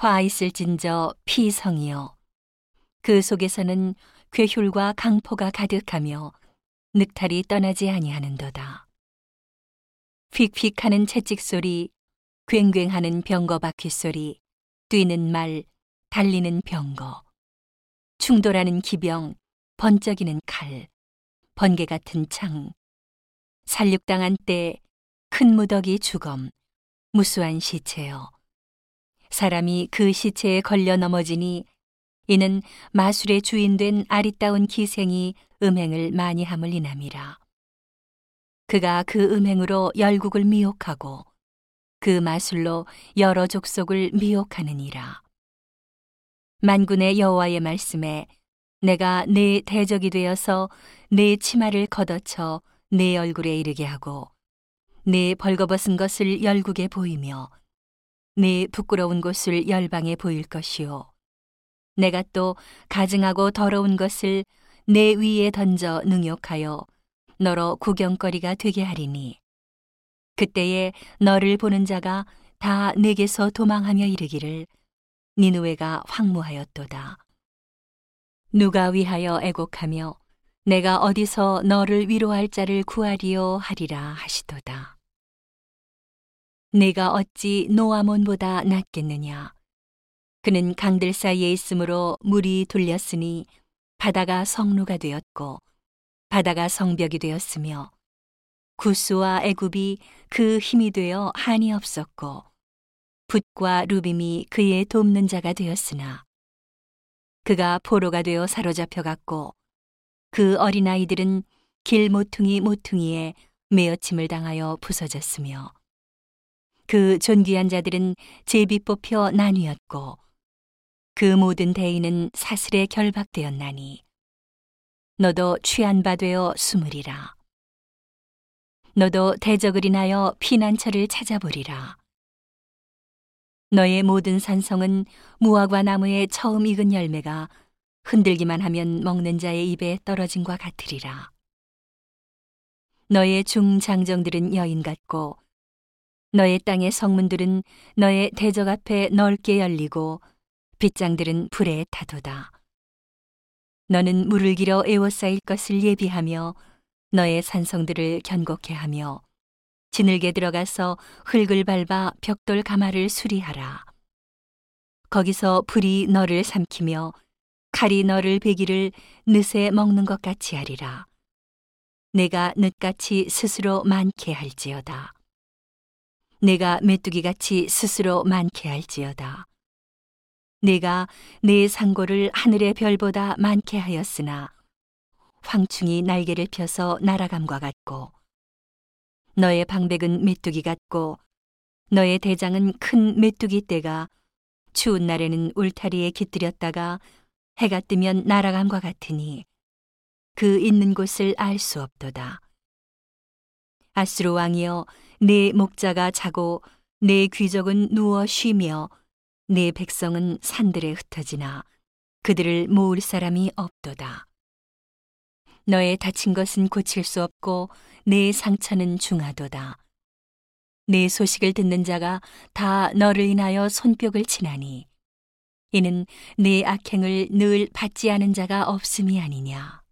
화 있을진저 피성이여, 그 속에서는 괴휼과 강포가 가득하며 늑탈이 떠나지 아니하는도다. 휙휙하는 채찍 소리, 괭괭하는 병거 바퀴 소리, 뛰는 말, 달리는 병거, 충돌하는 기병, 번쩍이는 칼, 번개 같은 창, 살육당한 때 큰 무더기 주검, 무수한 시체여, 사람이 그 시체에 걸려 넘어지니 이는 마술의 주인된 아리따운 기생이 음행을 많이 함을 인함이라. 그가 그 음행으로 열국을 미혹하고 그 마술로 여러 족속을 미혹하느니라. 만군의 여호와의 말씀에 내가 네 대적이 되어서 네 치마를 걷어쳐 네 얼굴에 이르게 하고 네 벌거벗은 것을 열국에 보이며 네 부끄러운 곳을 열방에 보일 것이요, 내가 또 가증하고 더러운 것을 네 위에 던져 능욕하여 너로 구경거리가 되게 하리니, 그때에 너를 보는 자가 다 내게서 도망하며 이르기를 니누웨가 황무하였도다. 누가 위하여 애곡하며 내가 어디서 너를 위로할 자를 구하리요 하리라 하시도다. 내가 어찌 노아몬보다 낫겠느냐? 그는 강들 사이에 있으므로 물이 돌렸으니 바다가 성루가 되었고 바다가 성벽이 되었으며, 구스와 애굽이 그 힘이 되어 한이 없었고 붓과 루빔이 그의 돕는 자가 되었으나, 그가 포로가 되어 사로잡혀갔고 그 어린아이들은 길 모퉁이에 매어침을 당하여 부서졌으며, 그 존귀한 자들은 제비 뽑혀 나뉘었고 그 모든 대인은 사슬에 결박되었나니 너도 취한 바 되어 숨으리라. 너도 대적을 인하여 피난처를 찾아보리라. 너의 모든 산성은 무화과 나무의 처음 익은 열매가 흔들기만 하면 먹는 자의 입에 떨어진과 같으리라. 너의 중장정들은 여인 같고 너의 땅의 성문들은 너의 대적 앞에 넓게 열리고 빗장들은 불에 타도다. 너는 물을 길어 에워싸일 것을 예비하며 너의 산성들을 견고케 하며 지늘게 들어가서 흙을 밟아 벽돌 가마를 수리하라. 거기서 불이 너를 삼키며 칼이 너를 베기를 늦에 먹는 것 같이 하리라. 내가 늦같이 스스로 많게 할지어다. 내가 메뚜기같이 스스로 많게 할지어다. 내가 내 상고를 하늘의 별보다 많게 하였으나 황충이 날개를 펴서 날아감과 같고 너의 방백은 메뚜기 같고 너의 대장은 큰 메뚜기 떼가 추운 날에는 울타리에 깃들였다가 해가 뜨면 날아감과 같으니 그 있는 곳을 알 수 없도다. 아수르 왕이여, 내 목자가 자고 내 귀족은 누워 쉬며 내 백성은 산들에 흩어지나 그들을 모을 사람이 없도다. 너의 다친 것은 고칠 수 없고 내 상처는 중하도다. 내 소식을 듣는 자가 다 너를 인하여 손뼉을 치나니 이는 내 악행을 늘 받지 않은 자가 없음이 아니냐.